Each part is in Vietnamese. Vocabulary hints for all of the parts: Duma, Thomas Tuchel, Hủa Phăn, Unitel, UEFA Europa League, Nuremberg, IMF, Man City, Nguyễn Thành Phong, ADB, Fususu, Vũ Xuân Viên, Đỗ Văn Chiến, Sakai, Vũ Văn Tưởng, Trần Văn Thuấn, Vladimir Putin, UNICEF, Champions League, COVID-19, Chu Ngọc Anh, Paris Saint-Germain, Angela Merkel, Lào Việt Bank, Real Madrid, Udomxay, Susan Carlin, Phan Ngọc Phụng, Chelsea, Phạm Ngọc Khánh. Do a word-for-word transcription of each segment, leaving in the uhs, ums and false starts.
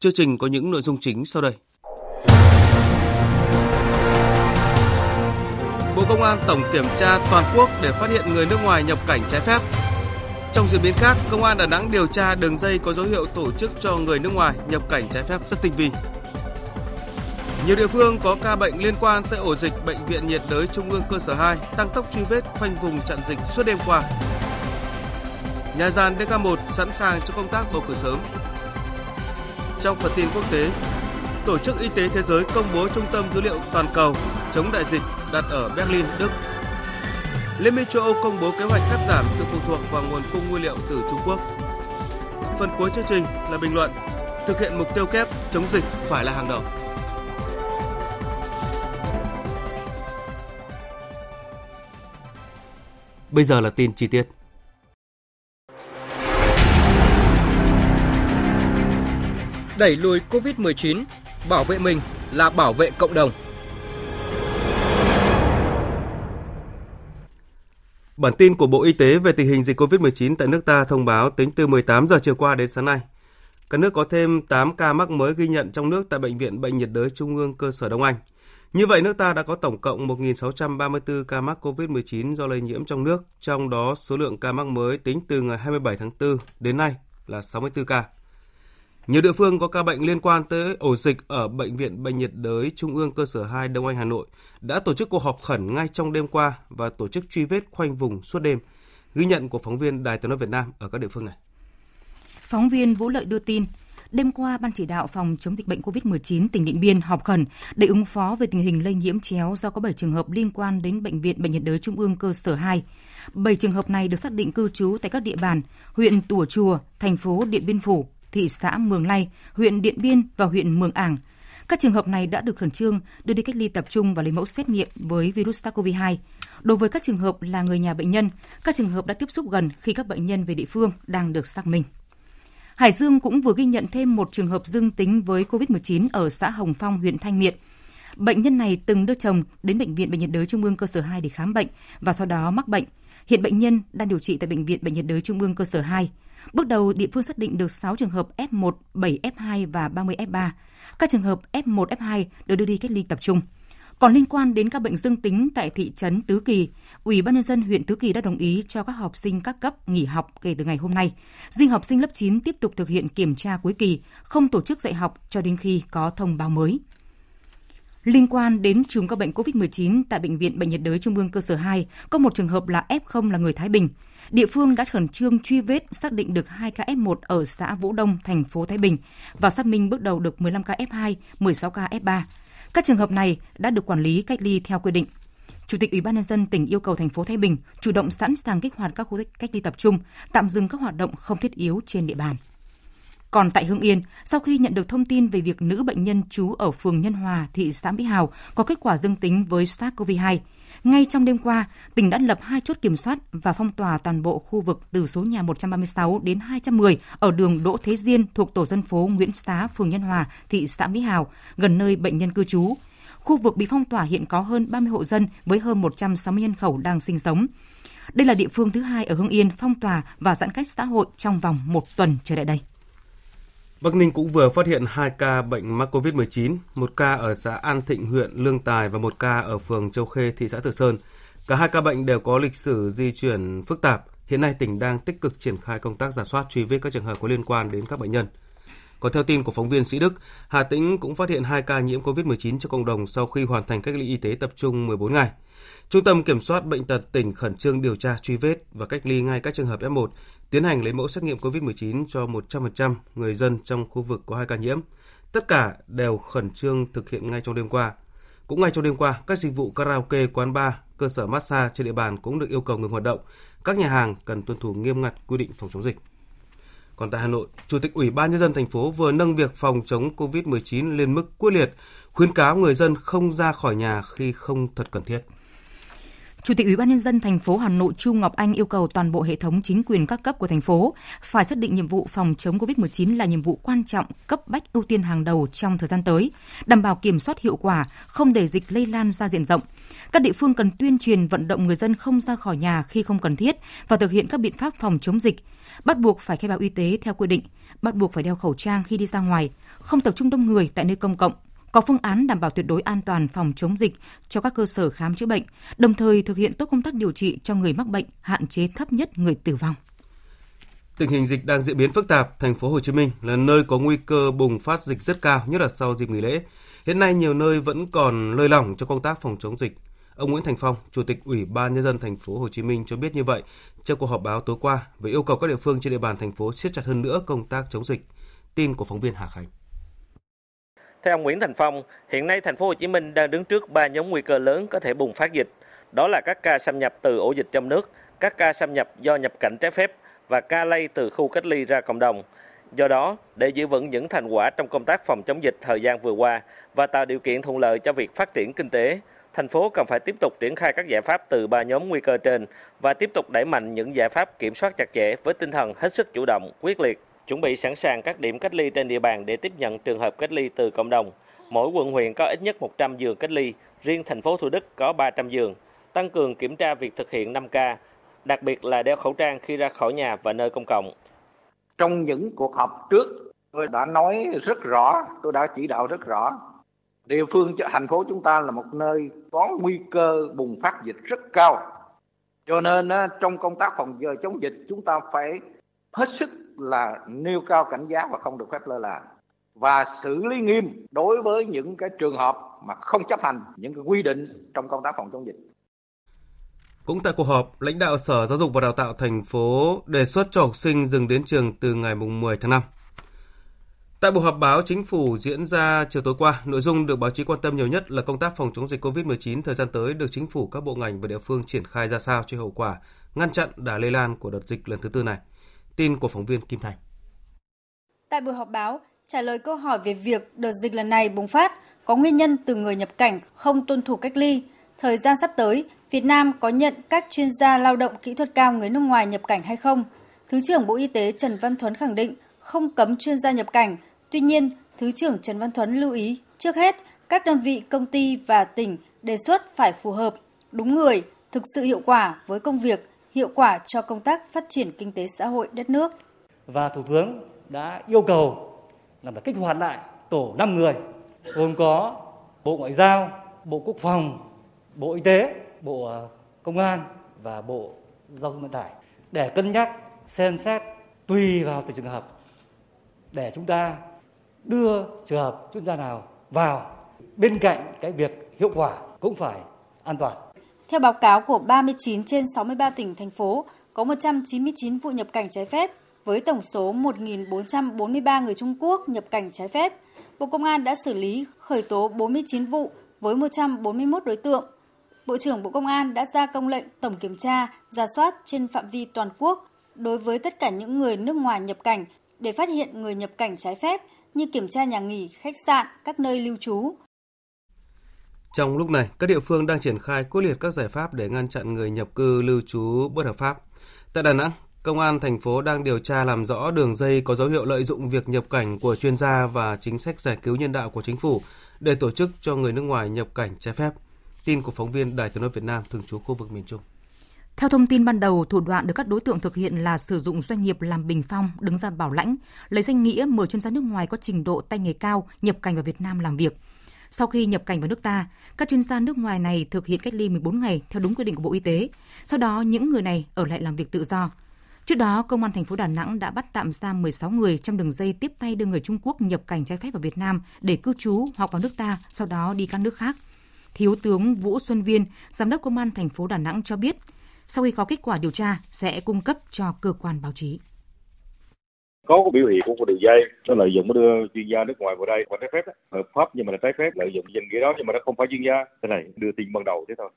Chương trình có những nội dung chính sau đây. Bộ Công an tổng kiểm tra toàn quốc để phát hiện người nước ngoài nhập cảnh trái phép. Trong diễn biến khác, Công an Đà Nẵng điều tra đường dây có dấu hiệu tổ chức cho người nước ngoài nhập cảnh trái phép rất tinh vi. Nhiều địa phương có ca bệnh liên quan tới ổ dịch Bệnh viện nhiệt đới Trung ương cơ sở hai, tăng tốc truy vết khoanh vùng chặn dịch suốt đêm qua. Nhà giàn đê ca một sẵn sàng cho công tác bầu cử sớm. Trong phần tin quốc tế, Tổ chức Y tế Thế giới công bố trung tâm dữ liệu toàn cầu chống đại dịch đặt ở Berlin, Đức. Liên minh châu Âu công bố kế hoạch cắt giảm sự phụ thuộc vào nguồn cung nguyên liệu từ Trung Quốc. Phần cuối chương trình là bình luận, thực hiện mục tiêu kép chống dịch phải là hàng đầu. Bây giờ là tin chi tiết. Đẩy lùi covid mười chín, bảo vệ mình là bảo vệ cộng đồng. Bản tin của Bộ Y tế về tình hình dịch covid mười chín tại nước ta thông báo tính từ mười tám giờ chiều qua đến sáng nay. Cả nước có thêm tám ca mắc mới ghi nhận trong nước tại Bệnh viện Bệnh nhiệt đới Trung ương cơ sở Đông Anh. Như vậy, nước ta đã có tổng cộng một nghìn sáu trăm ba mươi tư ca mắc covid mười chín do lây nhiễm trong nước, trong đó số lượng ca mắc mới tính từ ngày hai mươi bảy tháng tư đến nay là sáu mươi tư ca. Nhiều địa phương có ca bệnh liên quan tới ổ dịch ở Bệnh viện Bệnh nhiệt đới Trung ương cơ sở hai Đông Anh, Hà Nội đã tổ chức cuộc họp khẩn ngay trong đêm qua và tổ chức truy vết khoanh vùng suốt đêm. Ghi nhận của phóng viên Đài Tiếng nói Việt Nam ở các địa phương này. Phóng viên Vũ Lợi đưa tin, đêm qua, Ban chỉ đạo phòng chống dịch bệnh covid mười chín tỉnh Điện Biên họp khẩn để ứng phó về tình hình lây nhiễm chéo do có bảy trường hợp liên quan đến Bệnh viện Bệnh nhiệt đới Trung ương cơ sở hai. bảy trường hợp này được xác định cư trú tại các địa bàn huyện Tùa Chùa, thành phố Điện Biên Phủ, thị xã Mường Lây, huyện Điện Biên và huyện Mường Ảng. Các trường hợp này đã được khẩn trương đưa đi cách ly tập trung và lấy mẫu xét nghiệm với virus SARS-xê o vê hai. Đối với các trường hợp là người nhà bệnh nhân, các trường hợp đã tiếp xúc gần khi các bệnh nhân về địa phương đang được xác minh. Hải Dương cũng vừa ghi nhận thêm một trường hợp dương tính với covid mười chín ở xã Hồng Phong, huyện Thanh Miện. Bệnh nhân này từng đưa chồng đến Bệnh viện Bệnh nhiệt đới Trung ương cơ sở hai để khám bệnh và sau đó mắc bệnh. Hiện bệnh nhân đang điều trị tại Bệnh viện Bệnh nhiệt đới Trung ương cơ sở hai. Bước đầu, địa phương xác định được sáu trường hợp ép một, bảy ép hai và ba mươi ép ba. Các trường hợp ép một, ép hai được đưa đi cách ly tập trung. Còn liên quan đến các bệnh dương tính tại thị trấn Tứ Kỳ, Ủy ban nhân dân huyện Tứ Kỳ đã đồng ý cho các học sinh các cấp nghỉ học kể từ ngày hôm nay. Riêng học sinh lớp chín tiếp tục thực hiện kiểm tra cuối kỳ, không tổ chức dạy học cho đến khi có thông báo mới. Liên quan đến chùm ca bệnh covid mười chín tại Bệnh viện Bệnh nhiệt đới Trung ương cơ sở hai, có một trường hợp là ép không là người Thái Bình. Địa phương đã khẩn trương truy vết, xác định được hai ca ép một ở xã Vũ Đông, thành phố Thái Bình và xác minh bước đầu được mười lăm ca ép hai, mười sáu ca ép ba. Các trường hợp này đã được quản lý cách ly theo quy định. Chủ tịch Ủy ban nhân dân tỉnh yêu cầu thành phố Thái Bình chủ động sẵn sàng kích hoạt các khu cách ly tập trung, tạm dừng các hoạt động không thiết yếu trên địa bàn. Còn tại Hưng Yên, sau khi nhận được thông tin về việc nữ bệnh nhân trú ở phường Nhân Hòa, thị xã Mỹ Hào có kết quả dương tính với SARS-xê o vê hai, ngay trong đêm qua, tỉnh đã lập hai chốt kiểm soát và phong tỏa toàn bộ khu vực từ số nhà một trăm ba mươi sáu đến hai trăm mười ở đường Đỗ Thế Diên thuộc tổ dân phố Nguyễn Xá, phường Nhân Hòa, thị xã Mỹ Hào, gần nơi bệnh nhân cư trú. Khu vực bị phong tỏa hiện có hơn ba mươi hộ dân với hơn một trăm sáu mươi nhân khẩu đang sinh sống. Đây là địa phương thứ hai ở Hưng Yên phong tỏa và giãn cách xã hội trong vòng một tuần trở lại đây. Bắc Ninh cũng vừa phát hiện hai ca bệnh mắc covid mười chín, một ca ở xã An Thịnh, huyện Lương Tài và một ca ở phường Châu Khê, thị xã Từ Sơn. Cả hai ca bệnh đều có lịch sử di chuyển phức tạp. Hiện nay tỉnh đang tích cực triển khai công tác rà soát truy vết các trường hợp có liên quan đến các bệnh nhân. Còn theo tin của phóng viên Sĩ Đức, Hà Tĩnh cũng phát hiện hai ca nhiễm covid mười chín cho cộng đồng sau khi hoàn thành cách ly y tế tập trung mười bốn ngày. Trung tâm Kiểm soát Bệnh tật tỉnh khẩn trương điều tra, truy vết và cách ly ngay các trường hợp ép một, tiến hành lấy mẫu xét nghiệm covid mười chín cho một trăm phần trăm người dân trong khu vực có hai ca nhiễm. Tất cả đều khẩn trương thực hiện ngay trong đêm qua. Cũng ngay trong đêm qua, các dịch vụ karaoke, quán bar, cơ sở massage trên địa bàn cũng được yêu cầu ngừng hoạt động. Các nhà hàng cần tuân thủ nghiêm ngặt quy định phòng chống dịch. Còn tại Hà Nội, Chủ tịch Ủy ban nhân dân thành phố vừa nâng việc phòng chống covid mười chín lên mức quyết liệt, khuyến cáo người dân không ra khỏi nhà khi không thật cần thiết. Chủ tịch Ủy ban nhân dân thành phố Hà Nội Chu Ngọc Anh yêu cầu toàn bộ hệ thống chính quyền các cấp của thành phố phải xác định nhiệm vụ phòng chống covid mười chín là nhiệm vụ quan trọng, cấp bách, ưu tiên hàng đầu trong thời gian tới, đảm bảo kiểm soát hiệu quả, không để dịch lây lan ra diện rộng. Các địa phương cần tuyên truyền vận động người dân không ra khỏi nhà khi không cần thiết và thực hiện các biện pháp phòng chống dịch. Bắt buộc phải khai báo y tế theo quy định, bắt buộc phải đeo khẩu trang khi đi ra ngoài, không tập trung đông người tại nơi công cộng. Có phương án đảm bảo tuyệt đối an toàn phòng chống dịch cho các cơ sở khám chữa bệnh, đồng thời thực hiện tốt công tác điều trị cho người mắc bệnh, hạn chế thấp nhất người tử vong. Tình hình dịch đang diễn biến phức tạp, thành phố Hồ Chí Minh là nơi có nguy cơ bùng phát dịch rất cao, nhất là sau dịp nghỉ lễ. Hiện nay nhiều nơi vẫn còn lơi lỏng trong công tác phòng chống dịch. Ông Nguyễn Thành Phong, Chủ tịch Ủy ban nhân dân thành phố Hồ Chí Minh cho biết như vậy trong cuộc họp báo tối qua về yêu cầu các địa phương trên địa bàn thành phố siết chặt hơn nữa công tác chống dịch. Tin của phóng viên Hà Khánh. Theo ông Nguyễn Thành Phong, hiện nay thành phố Hồ Chí Minh đang đứng trước ba nhóm nguy cơ lớn có thể bùng phát dịch, đó là các ca xâm nhập từ ổ dịch trong nước, các ca xâm nhập do nhập cảnh trái phép và ca lây từ khu cách ly ra cộng đồng. Do đó, để giữ vững những thành quả trong công tác phòng chống dịch thời gian vừa qua và tạo điều kiện thuận lợi cho việc phát triển kinh tế, thành phố cần phải tiếp tục triển khai các giải pháp từ ba nhóm nguy cơ trên và tiếp tục đẩy mạnh những giải pháp kiểm soát chặt chẽ với tinh thần hết sức chủ động, quyết liệt. Chuẩn bị sẵn sàng các điểm cách ly trên địa bàn để tiếp nhận trường hợp cách ly từ cộng đồng. Mỗi quận huyện có ít nhất một trăm giường cách ly, riêng thành phố Thủ Đức có ba trăm giường. Tăng cường kiểm tra việc thực hiện năm K, đặc biệt là đeo khẩu trang khi ra khỏi nhà và nơi công cộng. Trong những cuộc họp trước, tôi đã nói rất rõ, tôi đã chỉ đạo rất rõ. Địa phương thành phố chúng ta là một nơi có nguy cơ bùng phát dịch rất cao. Cho nên trong công tác phòng giờ chống dịch chúng ta phải hết sức là nêu cao cảnh giác và không được phép lơ là và xử lý nghiêm đối với những cái trường hợp mà không chấp hành những cái quy định trong công tác phòng chống dịch. Cũng tại cuộc họp, lãnh đạo Sở Giáo dục và Đào tạo thành phố đề xuất cho học sinh dừng đến trường từ ngày mười tháng năm. Tại buổi họp báo chính phủ diễn ra chiều tối qua, nội dung được báo chí quan tâm nhiều nhất là công tác phòng chống dịch covid mười chín thời gian tới được chính phủ, các bộ ngành và địa phương triển khai ra sao cho hiệu quả, ngăn chặn đà lây lan của đợt dịch lần thứ tư này. Tin của phóng viên Kim Thành. Tại buổi họp báo, trả lời câu hỏi về việc đợt dịch lần này bùng phát có nguyên nhân từ người nhập cảnh không tuân thủ cách ly, thời gian sắp tới Việt Nam có nhận các chuyên gia lao động kỹ thuật cao người nước ngoài nhập cảnh hay không, Thứ trưởng Bộ Y tế Trần Văn Thuấn khẳng định không cấm chuyên gia nhập cảnh. Tuy nhiên, Thứ trưởng Trần Văn Thuấn lưu ý trước hết các đơn vị, công ty và tỉnh đề xuất phải phù hợp, đúng người, thực sự hiệu quả với công việc, hiệu quả cho công tác phát triển kinh tế xã hội đất nước. Và Thủ tướng đã yêu cầu là phải kích hoạt lại tổ năm người, gồm có Bộ Ngoại giao, Bộ Quốc phòng, Bộ Y tế, Bộ Công an và Bộ Giao thông Vận tải để cân nhắc, xem xét tùy vào từng trường hợp để chúng ta đưa trường hợp chuyên gia nào vào, bên cạnh cái việc hiệu quả cũng phải an toàn. Theo báo cáo của ba mươi chín trên sáu mươi ba tỉnh, thành phố, có một trăm chín mươi chín vụ nhập cảnh trái phép, với tổng số một nghìn bốn trăm bốn mươi ba người Trung Quốc nhập cảnh trái phép. Bộ Công an đã xử lý khởi tố bốn mươi chín vụ với một trăm bốn mươi mốt đối tượng. Bộ trưởng Bộ Công an đã ra công lệnh tổng kiểm tra, rà soát trên phạm vi toàn quốc đối với tất cả những người nước ngoài nhập cảnh để phát hiện người nhập cảnh trái phép như kiểm tra nhà nghỉ, khách sạn, các nơi lưu trú. Trong lúc này, các địa phương đang triển khai quyết liệt các giải pháp để ngăn chặn người nhập cư lưu trú bất hợp pháp. Tại Đà Nẵng, Công an thành phố đang điều tra làm rõ đường dây có dấu hiệu lợi dụng việc nhập cảnh của chuyên gia và chính sách giải cứu nhân đạo của chính phủ để tổ chức cho người nước ngoài nhập cảnh trái phép. Tin của phóng viên Đài Tiếng nói Việt Nam thường trú khu vực miền Trung. Theo thông tin ban đầu, thủ đoạn được các đối tượng thực hiện là sử dụng doanh nghiệp làm bình phong, đứng ra bảo lãnh, lấy danh nghĩa mời chuyên gia nước ngoài có trình độ tay nghề cao nhập cảnh vào Việt Nam làm việc. Sau khi nhập cảnh vào nước ta, các chuyên gia nước ngoài này thực hiện cách ly mười bốn ngày theo đúng quy định của Bộ Y tế. Sau đó, những người này ở lại làm việc tự do. Trước đó, Công an thành phố Đà Nẵng đã bắt tạm giam mười sáu người trong đường dây tiếp tay đưa người Trung Quốc nhập cảnh trái phép vào Việt Nam để cư trú hoặc vào nước ta, sau đó đi các nước khác. Thiếu tướng Vũ Xuân Viên, Giám đốc Công an thành phố Đà Nẵng cho biết, sau khi có kết quả điều tra, sẽ cung cấp cho cơ quan báo chí. Có cái biểu hiện của đường dây nó lợi dụng đưa chuyên gia nước ngoài vào đây qua trái phép đó, hợp pháp nhưng mà là trái phép, lợi dụng danh nghĩa đó nhưng mà nó không phải chuyên gia, thế này đưa tin ban đầu thế thôi.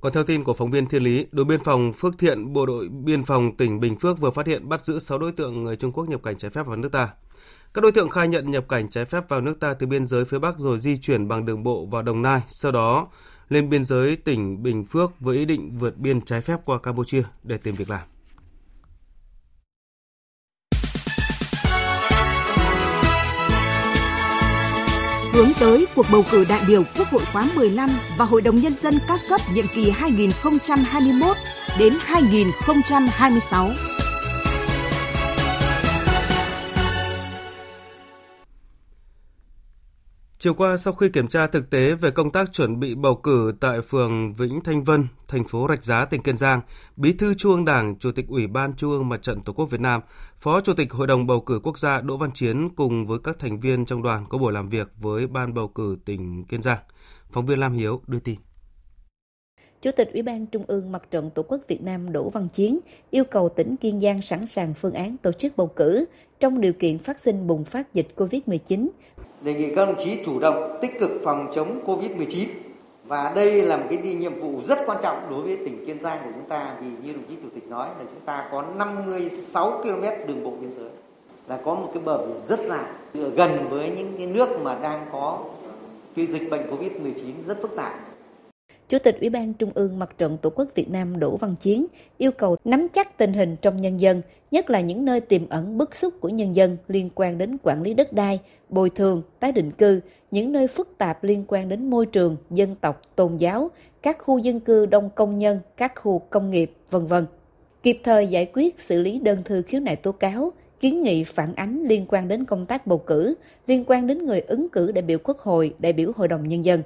Còn theo tin của phóng viên Thiên Lý, đồn biên phòng Phước Thiện, bộ đội biên phòng tỉnh Bình Phước vừa phát hiện bắt giữ sáu đối tượng người Trung Quốc nhập cảnh trái phép vào nước ta. Các đối tượng khai nhận nhập cảnh trái phép vào nước ta từ biên giới phía Bắc rồi di chuyển bằng đường bộ vào Đồng Nai, sau đó lên biên giới tỉnh Bình Phước với ý định vượt biên trái phép qua Campuchia để tìm việc làm. Hướng tới cuộc bầu cử đại biểu Quốc hội khóa mười lăm và Hội đồng Nhân dân các cấp nhiệm kỳ hai nghìn không trăm hai mươi mốt đến hai nghìn không trăm hai mươi sáu. Chiều qua, sau khi kiểm tra thực tế về công tác chuẩn bị bầu cử tại phường Vĩnh Thanh Vân, thành phố Rạch Giá, tỉnh Kiên Giang, Bí thư Trung ương Đảng, Chủ tịch Ủy ban Trung ương Mặt trận Tổ quốc Việt Nam, Phó Chủ tịch Hội đồng Bầu cử Quốc gia Đỗ Văn Chiến cùng với các thành viên trong đoàn có buổi làm việc với Ban Bầu cử tỉnh Kiên Giang. Phóng viên Lam Hiếu đưa tin. Chủ tịch Ủy ban Trung ương Mặt trận Tổ quốc Việt Nam Đỗ Văn Chiến yêu cầu tỉnh Kiên Giang sẵn sàng phương án tổ chức bầu cử trong điều kiện vaccine bùng phát dịch covid mười chín. Đề nghị các đồng chí chủ động tích cực phòng chống covid mười chín. Và đây là một cái nhiệm vụ rất quan trọng đối với tỉnh Kiên Giang của chúng ta, vì như đồng chí Chủ tịch nói là chúng ta có năm mươi sáu ki lô mét đường bộ biên giới, là có một cái bờ biển rất dài, gần với những cái nước mà đang có cái dịch bệnh covid mười chín rất phức tạp. Chủ tịch Ủy ban Trung ương Mặt trận Tổ quốc Việt Nam Đỗ Văn Chiến yêu cầu nắm chắc tình hình trong nhân dân, nhất là những nơi tiềm ẩn bức xúc của nhân dân liên quan đến quản lý đất đai, bồi thường, tái định cư, những nơi phức tạp liên quan đến môi trường, dân tộc, tôn giáo, các khu dân cư đông công nhân, các khu công nghiệp, vân vân. Kịp thời giải quyết xử lý đơn thư khiếu nại tố cáo, kiến nghị phản ánh liên quan đến công tác bầu cử, liên quan đến người ứng cử đại biểu Quốc hội, đại biểu Hội đồng Nhân dân.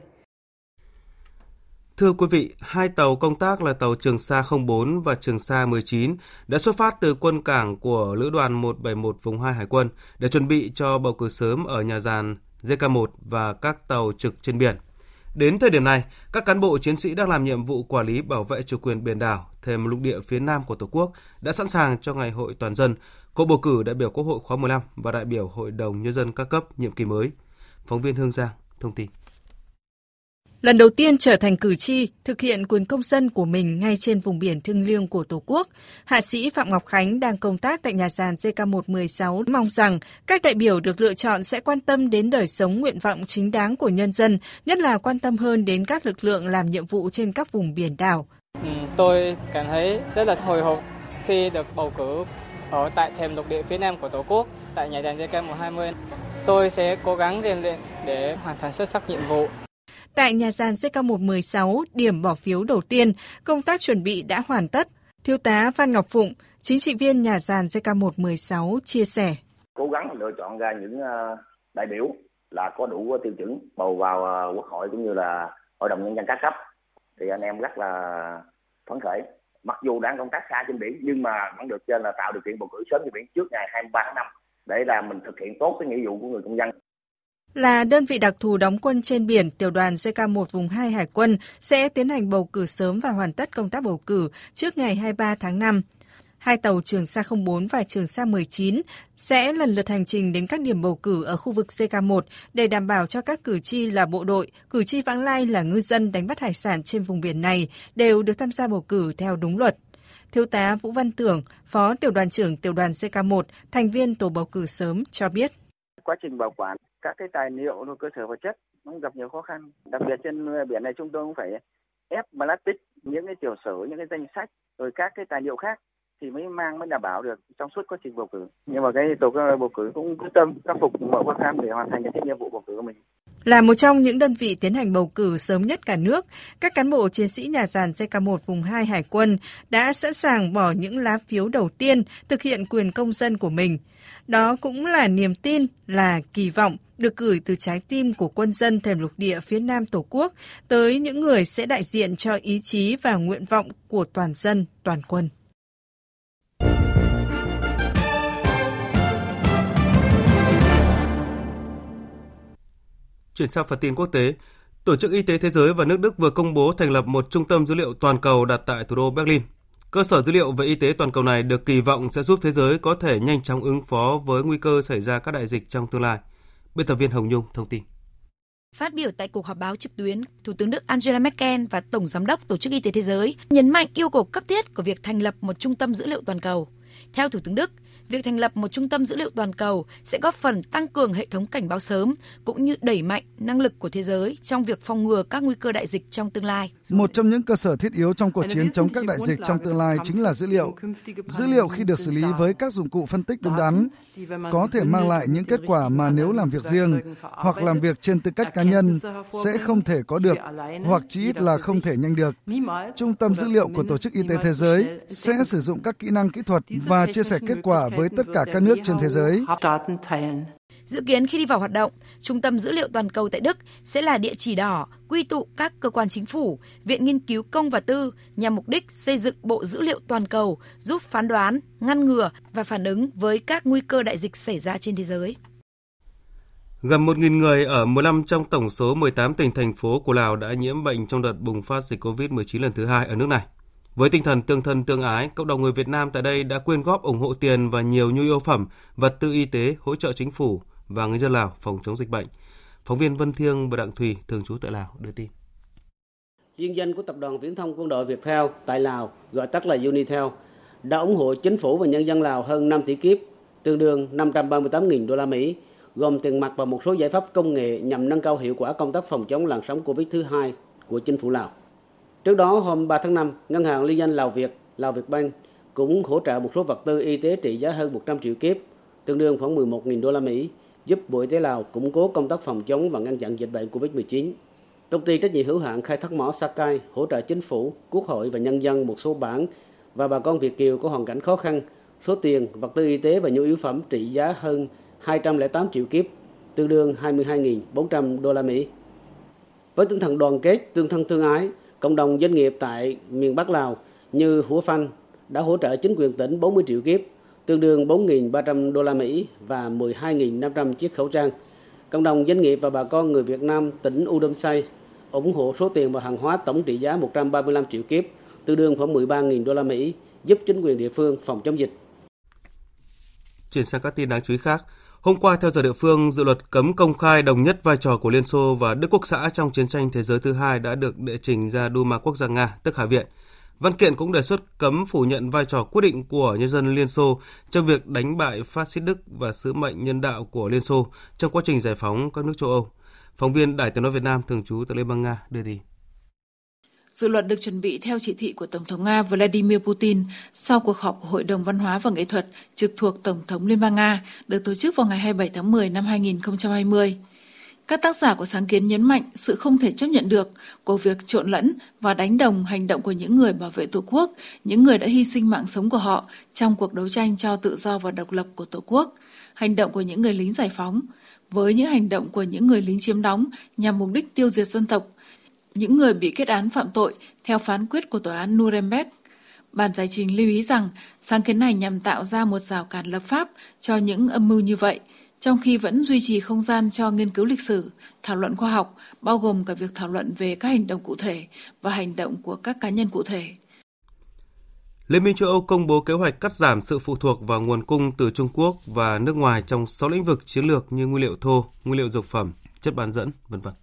Thưa quý vị, hai tàu công tác là tàu Trường Sa không bốn và Trường Sa mười chín đã xuất phát từ quân cảng của Lữ đoàn một bảy một vùng hai Hải quân để chuẩn bị cho bầu cử sớm ở nhà giàn giê ca một và các tàu trực trên biển. Đến thời điểm này, các cán bộ chiến sĩ đang làm nhiệm vụ quản lý bảo vệ chủ quyền biển đảo, thềm lục địa phía Nam của Tổ quốc đã sẵn sàng cho ngày hội toàn dân, cuộc bầu cử đại biểu Quốc hội khóa mười lăm và đại biểu Hội đồng Nhân dân các cấp nhiệm kỳ mới. Phóng viên Hương Giang thông tin. Lần đầu tiên trở thành cử tri, thực hiện quyền công dân của mình ngay trên vùng biển thiêng liêng của Tổ quốc, Hạ sĩ Phạm Ngọc Khánh đang công tác tại nhà giàn giê ca một mười sáu mong rằng các đại biểu được lựa chọn sẽ quan tâm đến đời sống, nguyện vọng chính đáng của nhân dân, nhất là quan tâm hơn đến các lực lượng làm nhiệm vụ trên các vùng biển đảo. Ừ, tôi cảm thấy rất là hồi hộp khi được bầu cử ở tại thềm lục địa phía Nam của Tổ quốc, tại nhà giàn giê ca một hai mươi. Tôi sẽ cố gắng rèn luyện để hoàn thành xuất sắc nhiệm vụ. Tại nhà giàn giê ca một mười sáu, điểm bỏ phiếu đầu tiên, công tác chuẩn bị đã hoàn tất. Thiếu tá Phan Ngọc Phụng, chính trị viên nhà giàn giê ca một mười sáu chia sẻ. Cố gắng lựa chọn ra những đại biểu là có đủ tiêu chuẩn bầu vào Quốc hội cũng như là Hội đồng Nhân dân các cấp. Thì anh em rất là phấn khởi. Mặc dù đang công tác xa trên biển nhưng mà vẫn được trên là tạo điều kiện bầu cử sớm trên biển trước ngày hai mươi ba tháng năm để là mình thực hiện tốt cái nghĩa vụ của người công dân. Là đơn vị đặc thù đóng quân trên biển, tiểu đoàn giê ca một vùng hai Hải quân sẽ tiến hành bầu cử sớm và hoàn tất công tác bầu cử trước ngày hai mươi ba tháng năm. Hai tàu Trường Sa không bốn và Trường Sa mười chín sẽ lần lượt hành trình đến các điểm bầu cử ở khu vực giê ca một để đảm bảo cho các cử tri là bộ đội, cử tri vãng lai là ngư dân đánh bắt hải sản trên vùng biển này đều được tham gia bầu cử theo đúng luật. Thiếu tá Vũ Văn Tưởng, Phó Tiểu đoàn trưởng Tiểu đoàn giê ca một, thành viên tổ bầu cử sớm cho biết. Quá trình bảo quản các cái tài liệu rồi cơ sở vật chất nó gặp nhiều khó khăn, đặc biệt trên biển này chúng tôi cũng phải ép plastic những cái tiểu sử, những cái danh sách rồi các cái tài liệu khác thì mới mang mới đảm bảo được trong suốt quá trình bầu cử. Nhưng mà cái tổ bầu cử cũng quyết tâm khắc phục mọi khó khăn để hoàn thành cái nhiệm vụ bầu cử của mình. Là một trong những đơn vị tiến hành bầu cử sớm nhất cả nước, các cán bộ chiến sĩ nhà giàn giê ca một vùng hai Hải quân đã sẵn sàng bỏ những lá phiếu đầu tiên thực hiện quyền công dân của mình. Đó cũng là niềm tin, là kỳ vọng được gửi từ trái tim của quân dân thềm lục địa phía Nam Tổ quốc tới những người sẽ đại diện cho ý chí và nguyện vọng của toàn dân, toàn quân. Chuyển sang phần tin quốc tế, Tổ chức Y tế Thế giới và nước Đức vừa công bố thành lập một trung tâm dữ liệu toàn cầu đặt tại thủ đô Berlin. Cơ sở dữ liệu về y tế toàn cầu này được kỳ vọng sẽ giúp thế giới có thể nhanh chóng ứng phó với nguy cơ xảy ra các đại dịch trong tương lai. Biên tập viên Hồng Nhung thông tin. Phát biểu tại cuộc họp báo trực tuyến, Thủ tướng Đức Angela Merkel và Tổng Giám đốc Tổ chức Y tế Thế giới nhấn mạnh yêu cầu cấp thiết của việc thành lập một trung tâm dữ liệu toàn cầu. Theo Thủ tướng Đức, việc thành lập một trung tâm dữ liệu toàn cầu sẽ góp phần tăng cường hệ thống cảnh báo sớm cũng như đẩy mạnh năng lực của thế giới trong việc phòng ngừa các nguy cơ đại dịch trong tương lai. Một trong những cơ sở thiết yếu trong cuộc chiến chống các đại dịch trong tương lai chính là dữ liệu. Dữ liệu khi được xử lý với các dụng cụ phân tích đúng đắn có thể mang lại những kết quả mà nếu làm việc riêng hoặc làm việc trên tư cách cá nhân sẽ không thể có được hoặc chỉ ít là không thể nhanh được. Trung tâm dữ liệu của Tổ chức Y tế Thế giới sẽ sử dụng các kỹ năng kỹ thuật và chia sẻ kết quả với tất cả các nước trên thế giới. Dự kiến khi đi vào hoạt động, Trung tâm Dữ liệu Toàn cầu tại Đức sẽ là địa chỉ đỏ quy tụ các cơ quan chính phủ, viện nghiên cứu công và tư nhằm mục đích xây dựng bộ dữ liệu toàn cầu giúp phán đoán, ngăn ngừa và phản ứng với các nguy cơ đại dịch xảy ra trên thế giới. Gần một nghìn người ở mười lăm trong tổng số mười tám tỉnh, thành phố của Lào đã nhiễm bệnh trong đợt bùng phát dịch covid mười chín lần thứ hai ở nước này. Với tinh thần tương thân tương ái, cộng đồng người Việt Nam tại đây đã quyên góp ủng hộ tiền và nhiều nhu yếu phẩm, vật tư y tế hỗ trợ chính phủ và người dân Lào phòng chống dịch bệnh. Phóng viên Vân Thiêng và Đặng Thùy thường trú tại Lào đưa tin. Liên danh của Tập đoàn Viễn thông Quân đội Việt Theo tại Lào, gọi tắt là Unitel, đã ủng hộ chính phủ và nhân dân Lào hơn năm tỷ kíp, tương đương năm trăm ba mươi tám nghìn đô la Mỹ, gồm tiền mặt và một số giải pháp công nghệ nhằm nâng cao hiệu quả công tác phòng chống làn sóng Covid thứ hai của chính phủ Lào. Trước đó, hôm ba tháng năm, Ngân hàng Liên danh Lào Việt, Lào Việt Bank cũng hỗ trợ một số vật tư y tế trị giá hơn một trăm triệu kíp, tương đương khoảng mười một nghìn đô la Mỹ, giúp Bộ Y tế Lào củng cố công tác phòng chống và ngăn chặn dịch bệnh covid mười chín. Công ty trách nhiệm hữu hạn khai thác mỏ Sakai hỗ trợ chính phủ, quốc hội và nhân dân một số bản và bà con Việt kiều có hoàn cảnh khó khăn, số tiền, vật tư y tế và nhu yếu phẩm trị giá hơn hai trăm lẻ tám triệu kíp, tương đương hai mươi hai nghìn bốn trăm đô la Mỹ. Với tinh thần đoàn kết, tương thân tương ái, cộng đồng doanh nghiệp tại miền Bắc Lào như Hủa Phăn đã hỗ trợ chính quyền tỉnh bốn mươi triệu kíp, tương đương bốn nghìn ba trăm đô la Mỹ và mười hai nghìn năm trăm chiếc khẩu trang. Cộng đồng doanh nghiệp và bà con người Việt Nam tỉnh Udomxay ủng hộ số tiền và hàng hóa tổng trị giá một trăm ba mươi lăm triệu kíp, tương đương khoảng mười ba nghìn đô la Mỹ, giúp chính quyền địa phương phòng chống dịch. Chuyển sang các tin đáng chú ý khác. Hôm qua, theo giờ địa phương, dự luật cấm công khai đồng nhất vai trò của Liên Xô và Đức Quốc xã trong chiến tranh thế giới thứ hai đã được đệ trình ra Duma Quốc gia Nga, tức Hạ viện. Văn kiện cũng đề xuất cấm phủ nhận vai trò quyết định của nhân dân Liên Xô trong việc đánh bại phát xít Đức và sứ mệnh nhân đạo của Liên Xô trong quá trình giải phóng các nước châu Âu. Phóng viên Đài Tiếng nói Việt Nam thường trú tại Liên bang Nga đưa tin. Dự luật được chuẩn bị theo chỉ thị của Tổng thống Nga Vladimir Putin sau cuộc họp của Hội đồng Văn hóa và Nghệ thuật trực thuộc Tổng thống Liên bang Nga được tổ chức vào ngày hai mươi bảy tháng mười năm hai nghìn không trăm hai mươi. Các tác giả của sáng kiến nhấn mạnh sự không thể chấp nhận được của việc trộn lẫn và đánh đồng hành động của những người bảo vệ Tổ quốc, những người đã hy sinh mạng sống của họ trong cuộc đấu tranh cho tự do và độc lập của Tổ quốc, hành động của những người lính giải phóng, với những hành động của những người lính chiếm đóng nhằm mục đích tiêu diệt dân tộc, những người bị kết án phạm tội theo phán quyết của Tòa án Nuremberg. Bản giải trình lưu ý rằng sáng kiến này nhằm tạo ra một rào cản lập pháp cho những âm mưu như vậy, trong khi vẫn duy trì không gian cho nghiên cứu lịch sử, thảo luận khoa học, bao gồm cả việc thảo luận về các hành động cụ thể và hành động của các cá nhân cụ thể. Liên minh châu Âu công bố kế hoạch cắt giảm sự phụ thuộc vào nguồn cung từ Trung Quốc và nước ngoài trong sáu lĩnh vực chiến lược như nguyên liệu thô, nguyên liệu dược phẩm, chất bán dẫn, vân vân.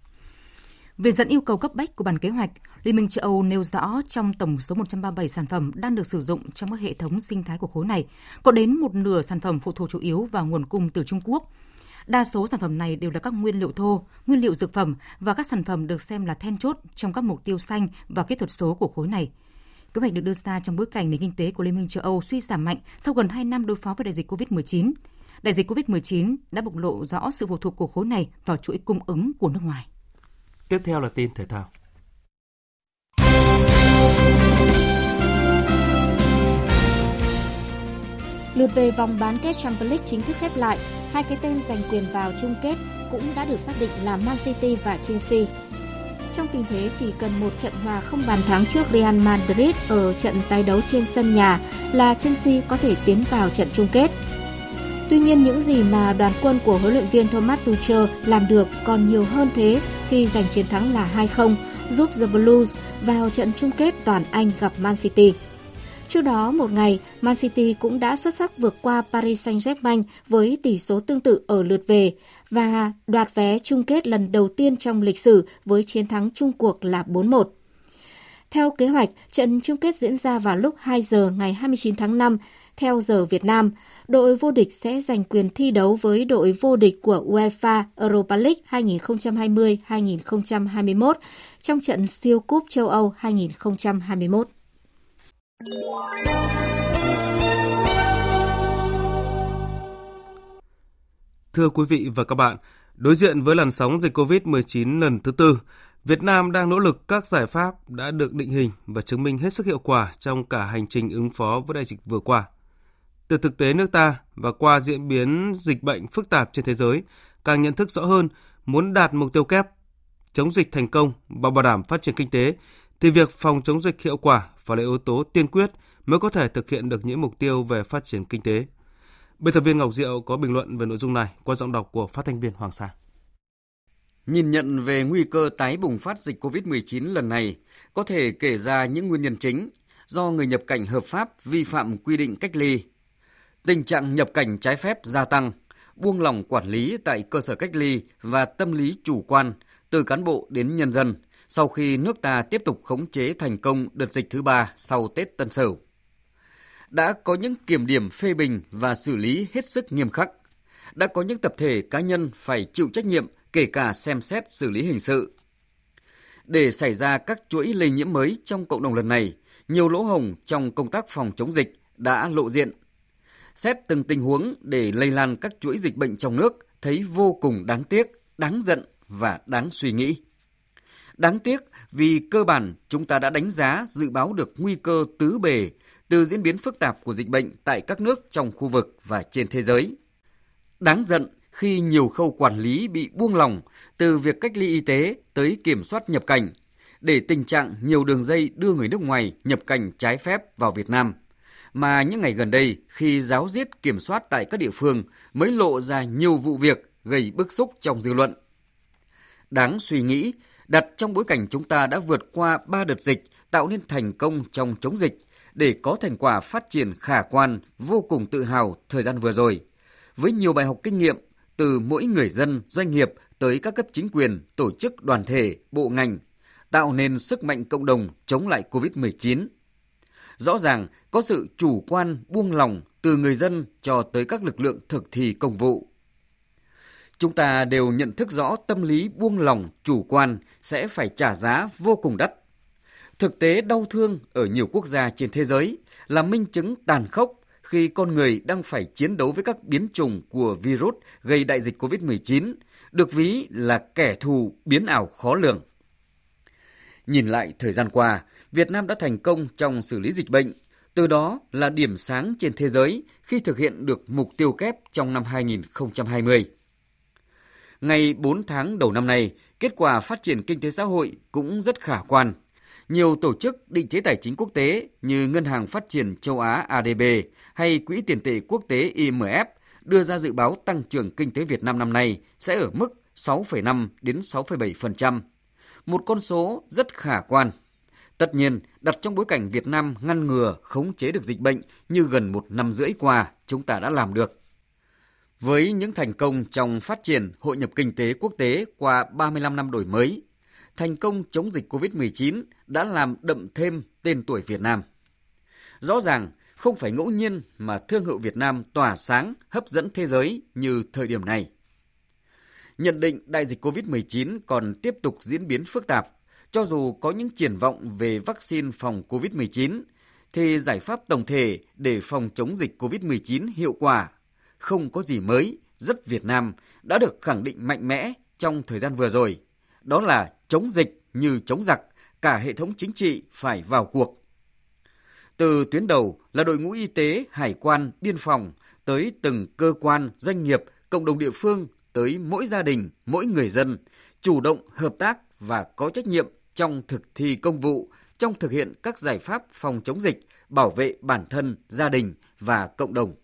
Về dẫn yêu cầu cấp bách của bản kế hoạch, Liên minh châu Âu nêu rõ trong tổng số một trăm ba mươi bảy sản phẩm đang được sử dụng trong các hệ thống sinh thái của khối này, có đến một nửa sản phẩm phụ thuộc chủ yếu vào nguồn cung từ Trung Quốc. Đa số sản phẩm này đều là các nguyên liệu thô, nguyên liệu dược phẩm và các sản phẩm được xem là then chốt trong các mục tiêu xanh và kỹ thuật số của khối này. Kế hoạch được đưa ra trong bối cảnh nền kinh tế của Liên minh châu Âu suy giảm mạnh sau gần hai năm đối phó với đại dịch covid mười chín. Đại dịch covid mười chín đã bộc lộ rõ sự phụ thuộc của khối này vào chuỗi cung ứng của nước ngoài. Tiếp theo là tin thể thao. Lượt về vòng bán kết Champions League chính thức khép lại, hai cái tên giành quyền vào chung kết cũng đã được xác định là Man City và Chelsea. Trong tình thế chỉ cần một trận hòa không bàn thắng trước Real Madrid ở trận tái đấu trên sân nhà là Chelsea có thể tiến vào trận chung kết. Tuy nhiên, những gì mà đoàn quân của huấn luyện viên Thomas Tuchel làm được còn nhiều hơn thế khi giành chiến thắng là hai không, giúp The Blues vào trận chung kết toàn Anh gặp Man City. Trước đó một ngày, Man City cũng đã xuất sắc vượt qua Paris Saint-Germain với tỷ số tương tự ở lượt về và đoạt vé chung kết lần đầu tiên trong lịch sử với chiến thắng chung cuộc là bốn một. Theo kế hoạch, trận chung kết diễn ra vào lúc hai giờ ngày hai mươi chín tháng năm, theo giờ Việt Nam. Đội vô địch sẽ giành quyền thi đấu với đội vô địch của UEFA Europa League hai nghìn không trăm hai mươi - hai nghìn không trăm hai mươi mốt trong trận siêu cúp châu Âu hai nghìn không trăm hai mươi mốt. Thưa quý vị và các bạn, đối diện với làn sóng dịch covid mười chín lần thứ tư, Việt Nam đang nỗ lực các giải pháp đã được định hình và chứng minh hết sức hiệu quả trong cả hành trình ứng phó với đại dịch vừa qua. Từ thực tế nước ta và qua diễn biến dịch bệnh phức tạp trên thế giới, càng nhận thức rõ hơn muốn đạt mục tiêu kép, chống dịch thành công và bảo đảm phát triển kinh tế, thì việc phòng chống dịch hiệu quả phải là yếu tố tiên quyết mới có thể thực hiện được những mục tiêu về phát triển kinh tế. Biên tập viên Ngọc Diệu có bình luận về nội dung này qua giọng đọc của phát thanh viên Hoàng Sa. Nhìn nhận về nguy cơ tái bùng phát dịch covid mười chín lần này, có thể kể ra những nguyên nhân chính do người nhập cảnh hợp pháp vi phạm quy định cách ly, tình trạng nhập cảnh trái phép gia tăng, buông lỏng quản lý tại cơ sở cách ly và tâm lý chủ quan từ cán bộ đến nhân dân sau khi nước ta tiếp tục khống chế thành công đợt dịch thứ ba sau Tết Tân Sửu. Đã có những kiểm điểm phê bình và xử lý hết sức nghiêm khắc. Đã có những tập thể cá nhân phải chịu trách nhiệm, kể cả xem xét xử lý hình sự. Để xảy ra các chuỗi lây nhiễm mới trong cộng đồng lần này, nhiều lỗ hổng trong công tác phòng chống dịch đã lộ diện. Xét từng tình huống để lây lan các chuỗi dịch bệnh trong nước thấy vô cùng đáng tiếc, đáng giận và đáng suy nghĩ. Đáng tiếc vì cơ bản chúng ta đã đánh giá dự báo được nguy cơ tứ bề từ diễn biến phức tạp của dịch bệnh tại các nước trong khu vực và trên thế giới. Đáng giận khi nhiều khâu quản lý bị buông lỏng từ việc cách ly y tế tới kiểm soát nhập cảnh, để tình trạng nhiều đường dây đưa người nước ngoài nhập cảnh trái phép vào Việt Nam. Mà những ngày gần đây khi ráo riết kiểm soát tại các địa phương mới lộ ra nhiều vụ việc gây bức xúc trong dư luận. Đáng suy nghĩ, đặt trong bối cảnh chúng ta đã vượt qua ba đợt dịch tạo nên thành công trong chống dịch để có thành quả phát triển khả quan vô cùng tự hào thời gian vừa rồi, với nhiều bài học kinh nghiệm từ mỗi người dân, doanh nghiệp tới các cấp chính quyền, tổ chức đoàn thể, bộ ngành, tạo nên sức mạnh cộng đồng chống lại covid mười chín. Rõ ràng có sự chủ quan buông lỏng từ người dân cho tới các lực lượng thực thi công vụ. Chúng ta đều nhận thức rõ tâm lý buông lỏng chủ quan sẽ phải trả giá vô cùng đắt. Thực tế đau thương ở nhiều quốc gia trên thế giới là minh chứng tàn khốc khi con người đang phải chiến đấu với các biến chủng của virus gây đại dịch covid mười chín, được ví là kẻ thù biến ảo khó lường. Nhìn lại thời gian qua, Việt Nam đã thành công trong xử lý dịch bệnh, từ đó là điểm sáng trên thế giới khi thực hiện được mục tiêu kép trong năm hai nghìn không trăm hai mươi. Ngày bốn tháng đầu năm nay, kết quả phát triển kinh tế xã hội cũng rất khả quan. Nhiều tổ chức định chế tài chính quốc tế như Ngân hàng Phát triển Châu Á A D B hay Quỹ tiền tệ quốc tế I M F đưa ra dự báo tăng trưởng kinh tế Việt Nam năm nay sẽ ở mức sáu phẩy năm đến sáu phẩy bảy phần trăm, một con số rất khả quan. Tất nhiên, đặt trong bối cảnh Việt Nam ngăn ngừa, khống chế được dịch bệnh như gần một năm rưỡi qua, chúng ta đã làm được. Với những thành công trong phát triển hội nhập kinh tế quốc tế qua ba mươi lăm năm đổi mới, thành công chống dịch covid mười chín đã làm đậm thêm tên tuổi Việt Nam. Rõ ràng, không phải ngẫu nhiên mà thương hiệu Việt Nam tỏa sáng, hấp dẫn thế giới như thời điểm này. Nhận định đại dịch covid mười chín còn tiếp tục diễn biến phức tạp, cho dù có những triển vọng về vaccine phòng covid mười chín, thì giải pháp tổng thể để phòng chống dịch covid mười chín hiệu quả, không có gì mới, rất Việt Nam đã được khẳng định mạnh mẽ trong thời gian vừa rồi. Đó là chống dịch như chống giặc, cả hệ thống chính trị phải vào cuộc. Từ tuyến đầu là đội ngũ y tế, hải quan, biên phòng, tới từng cơ quan, doanh nghiệp, cộng đồng địa phương, tới mỗi gia đình, mỗi người dân, chủ động, hợp tác và có trách nhiệm trong thực thi công vụ, trong thực hiện các giải pháp phòng chống dịch, bảo vệ bản thân, gia đình và cộng đồng.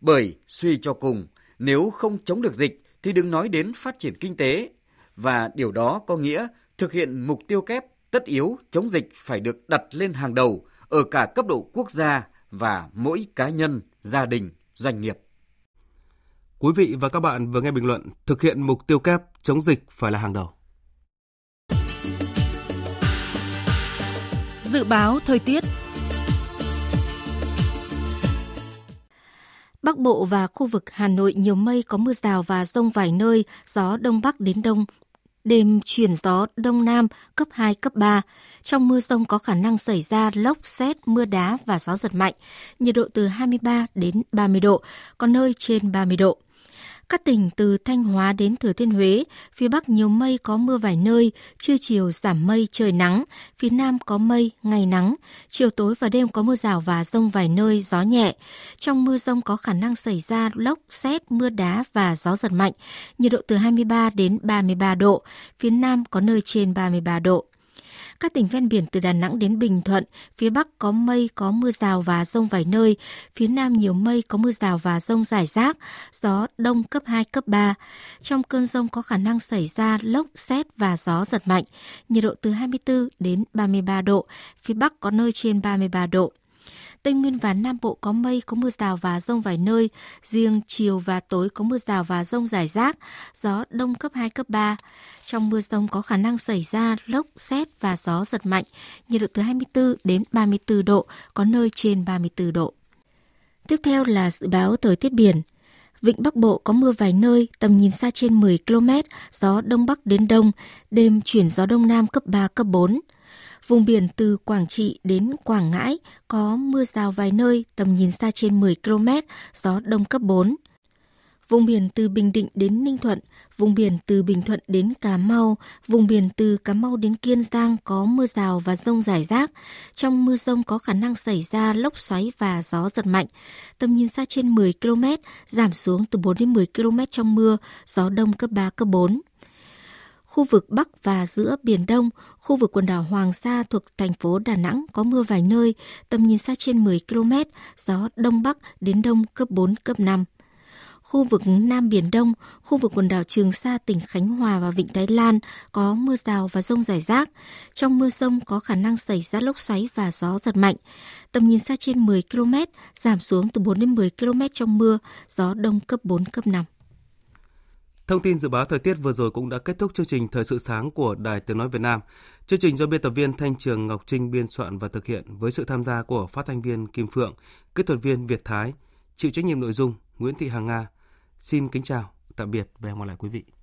Bởi suy cho cùng, nếu không chống được dịch thì đừng nói đến phát triển kinh tế. Và điều đó có nghĩa thực hiện mục tiêu kép tất yếu chống dịch phải được đặt lên hàng đầu ở cả cấp độ quốc gia và mỗi cá nhân, gia đình, doanh nghiệp. Quý vị và các bạn vừa nghe bình luận thực hiện mục tiêu kép chống dịch phải là hàng đầu. Dự báo thời tiết. Bắc Bộ và khu vực Hà Nội nhiều mây, có mưa rào và dông vài nơi, gió đông bắc đến đông. Đêm chuyển gió đông nam cấp hai, cấp ba. Trong mưa dông có khả năng xảy ra lốc, sét, mưa đá và gió giật mạnh. Nhiệt độ từ hai mươi ba đến ba mươi độ, có nơi trên ba mươi độ. Các tỉnh từ Thanh Hóa đến Thừa Thiên Huế, phía Bắc nhiều mây có mưa vài nơi, trưa chiều giảm mây trời nắng, phía Nam có mây, ngày nắng, chiều tối và đêm có mưa rào và dông vài nơi, gió nhẹ. Trong mưa dông có khả năng xảy ra lốc, sét, mưa đá và gió giật mạnh, nhiệt độ từ hai mươi ba đến ba mươi ba độ, phía Nam có nơi trên ba mươi ba độ. Các tỉnh ven biển từ Đà Nẵng đến Bình Thuận, phía Bắc có mây, có mưa rào và dông vài nơi, phía Nam nhiều mây, có mưa rào và dông rải rác, gió đông cấp hai, cấp ba. Trong cơn dông có khả năng xảy ra lốc, sét và gió giật mạnh, nhiệt độ từ hai mươi bốn đến ba mươi ba độ, phía Bắc có nơi trên ba mươi ba độ. Tây Nguyên và Nam Bộ có mây, có mưa rào và dông vài nơi, riêng chiều và tối có mưa rào và dông rải rác, gió đông cấp hai, cấp ba. Trong mưa dông có khả năng xảy ra lốc, sét và gió giật mạnh, nhiệt độ từ hai mươi bốn đến ba mươi bốn độ, có nơi trên ba mươi bốn độ. Tiếp theo là dự báo thời tiết biển. Vịnh Bắc Bộ có mưa vài nơi, tầm nhìn xa trên mười ki lô mét, gió đông bắc đến đông, đêm chuyển gió đông nam cấp ba, cấp bốn. Vùng biển từ Quảng Trị đến Quảng Ngãi có mưa rào vài nơi, tầm nhìn xa trên mười ki lô mét, gió đông cấp bốn. Vùng biển từ Bình Định đến Ninh Thuận, vùng biển từ Bình Thuận đến Cà Mau, vùng biển từ Cà Mau đến Kiên Giang có mưa rào và dông rải rác. Trong mưa dông có khả năng xảy ra lốc xoáy và gió giật mạnh. Tầm nhìn xa trên mười ki lô mét, giảm xuống từ bốn đến mười ki lô mét trong mưa, gió đông cấp ba, cấp bốn. Khu vực Bắc và giữa Biển Đông, khu vực quần đảo Hoàng Sa thuộc thành phố Đà Nẵng có mưa vài nơi, tầm nhìn xa trên mười ki lô mét, gió Đông Bắc đến Đông cấp bốn, cấp năm. Khu vực Nam Biển Đông, khu vực quần đảo Trường Sa, tỉnh Khánh Hòa và Vịnh Thái Lan có mưa rào và dông rải rác. Trong mưa dông có khả năng xảy ra lốc xoáy và gió giật mạnh. Tầm nhìn xa trên mười ki lô mét, giảm xuống từ bốn đến mười ki lô mét trong mưa, gió Đông cấp bốn, cấp năm. Thông tin dự báo thời tiết vừa rồi cũng đã kết thúc chương trình Thời sự sáng của Đài Tiếng nói Việt Nam. Chương trình do biên tập viên Thanh Trường Ngọc Trinh biên soạn và thực hiện với sự tham gia của phát thanh viên Kim Phượng, kỹ thuật viên Việt Thái, chịu trách nhiệm nội dung Nguyễn Thị Hằng Nga. Xin kính chào, tạm biệt và hẹn gặp lại quý vị.